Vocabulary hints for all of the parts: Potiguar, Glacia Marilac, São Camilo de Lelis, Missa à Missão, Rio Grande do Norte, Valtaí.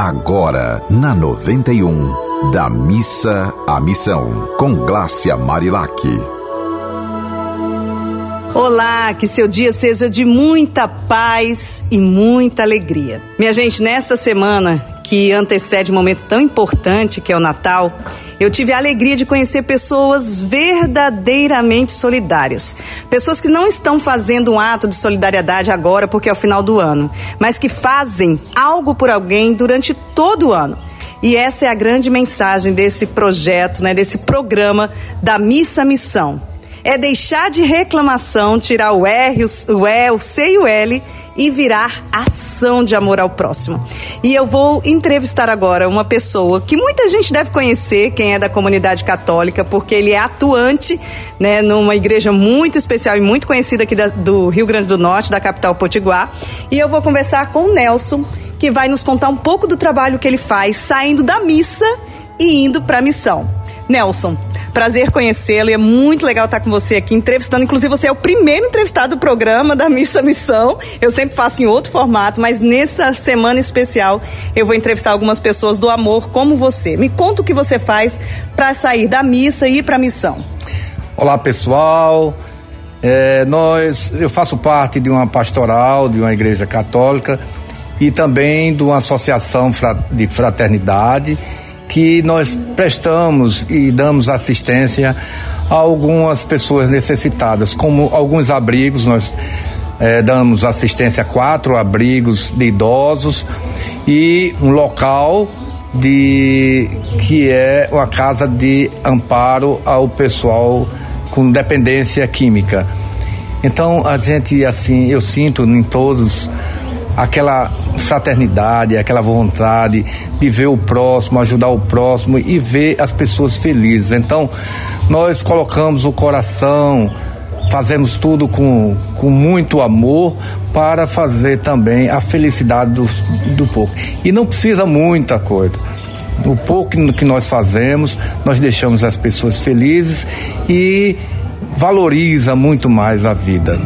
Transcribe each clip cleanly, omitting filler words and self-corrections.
agora na 91, da Missa à Missão, com Glacia Marilac. Olá, que seu dia seja de muita paz e muita alegria. Minha gente, nesta semana que antecede um momento tão importante que é o Natal, eu tive a alegria de conhecer pessoas verdadeiramente solidárias. Pessoas que não estão fazendo um ato de solidariedade agora porque é o final do ano, mas que fazem algo por alguém durante todo o ano. E essa é a grande mensagem desse projeto, desse programa da Missa à Missão. É deixar de reclamação, tirar o R, o E, o C e o L e virar ação de amor ao próximo. E eu vou entrevistar agora uma pessoa que muita gente deve conhecer, quem é da comunidade católica, porque ele é atuante, numa igreja muito especial e muito conhecida aqui do Rio Grande do Norte, da capital Potiguar. E eu vou conversar com o Nelson, que vai nos contar um pouco do trabalho que ele faz saindo da missa e indo para a missão. Nelson, prazer conhecê-lo e é muito legal estar com você aqui entrevistando. Inclusive, você é o primeiro entrevistado do programa da Missa à Missão. Eu sempre faço em outro formato, mas nessa semana especial eu vou entrevistar algumas pessoas do amor como você. Me conta o que você faz para sair da missa e ir para a missão. Olá, pessoal. Eu faço parte de uma pastoral, de uma igreja católica e também de uma associação de fraternidade, que nós prestamos e damos assistência a algumas pessoas necessitadas, como alguns abrigos. Nós damos assistência a 4 abrigos de idosos e um local que é uma casa de amparo ao pessoal com dependência química. Então a gente, assim, eu sinto em todos aquela fraternidade, aquela vontade de ver o próximo, ajudar o próximo e ver as pessoas felizes. Então, nós colocamos o coração, fazemos tudo com muito amor para fazer também a felicidade do povo. E não precisa muita coisa. O pouco que nós fazemos, nós deixamos as pessoas felizes e valoriza muito mais a vida.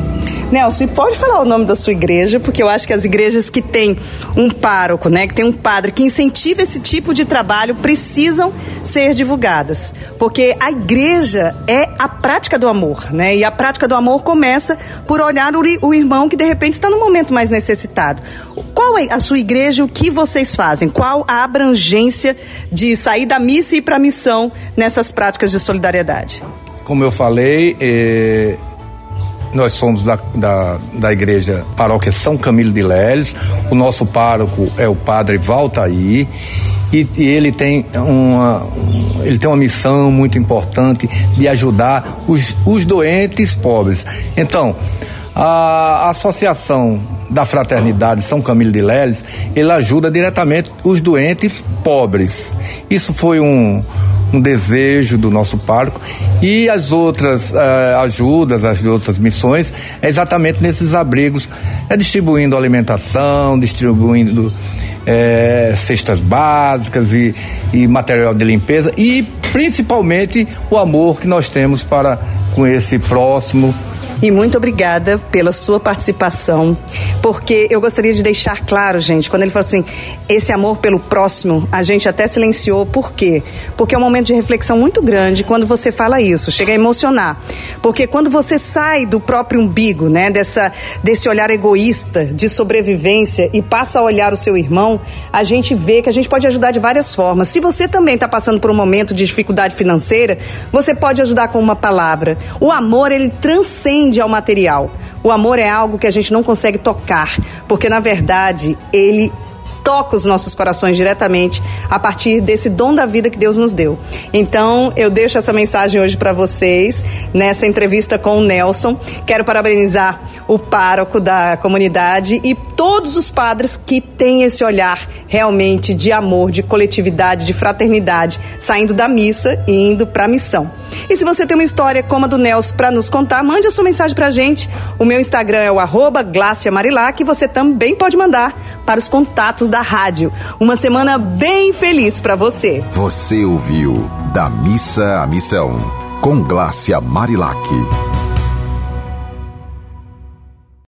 Nelson, e pode falar o nome da sua igreja, porque eu acho que as igrejas que têm um pároco, que tem um padre que incentiva esse tipo de trabalho, precisam ser divulgadas, porque a igreja é a prática do amor, e a prática do amor começa por olhar o irmão que de repente está num momento mais necessitado. Qual é a sua igreja, o que vocês fazem? Qual a abrangência de sair da missa e ir para a missão nessas práticas de solidariedade? Como eu falei, nós somos da igreja paróquia São Camilo de Lelis. O nosso pároco é o padre Valtaí e ele tem uma missão muito importante de ajudar os doentes pobres. Então, a associação da fraternidade São Camilo de Lelis, ele ajuda diretamente os doentes pobres. Isso foi um desejo do nosso pároco, e as outras ajudas, as outras missões é exatamente nesses abrigos, distribuindo alimentação, distribuindo cestas básicas e material de limpeza, e principalmente o amor que nós temos para com esse próximo. E muito obrigada pela sua participação, porque eu gostaria de deixar claro, gente, quando ele falou assim, esse amor pelo próximo, a gente até silenciou. Por quê? Porque é um momento de reflexão muito grande quando você fala isso, chega a emocionar, porque quando você sai do próprio umbigo, desse olhar egoísta de sobrevivência e passa a olhar o seu irmão, a gente vê que a gente pode ajudar de várias formas. Se você também está passando por um momento de dificuldade financeira, você pode ajudar com uma palavra. O amor, ele transcende ao material. O amor é algo que a gente não consegue tocar, porque na verdade ele toca os nossos corações diretamente a partir desse dom da vida que Deus nos deu. Então eu deixo essa mensagem hoje para vocês nessa entrevista com o Nelson. Quero parabenizar o pároco da comunidade e todos os padres que têm esse olhar realmente de amor, de coletividade, de fraternidade, saindo da missa e indo para a missão. E se você tem uma história como a do Nelson para nos contar, mande a sua mensagem pra gente. O meu Instagram é o @GlaciaMarilac, e você também pode mandar para os contatos da rádio. Uma semana bem feliz para você. Você ouviu Da Missa à Missão, com Glacia Marilac.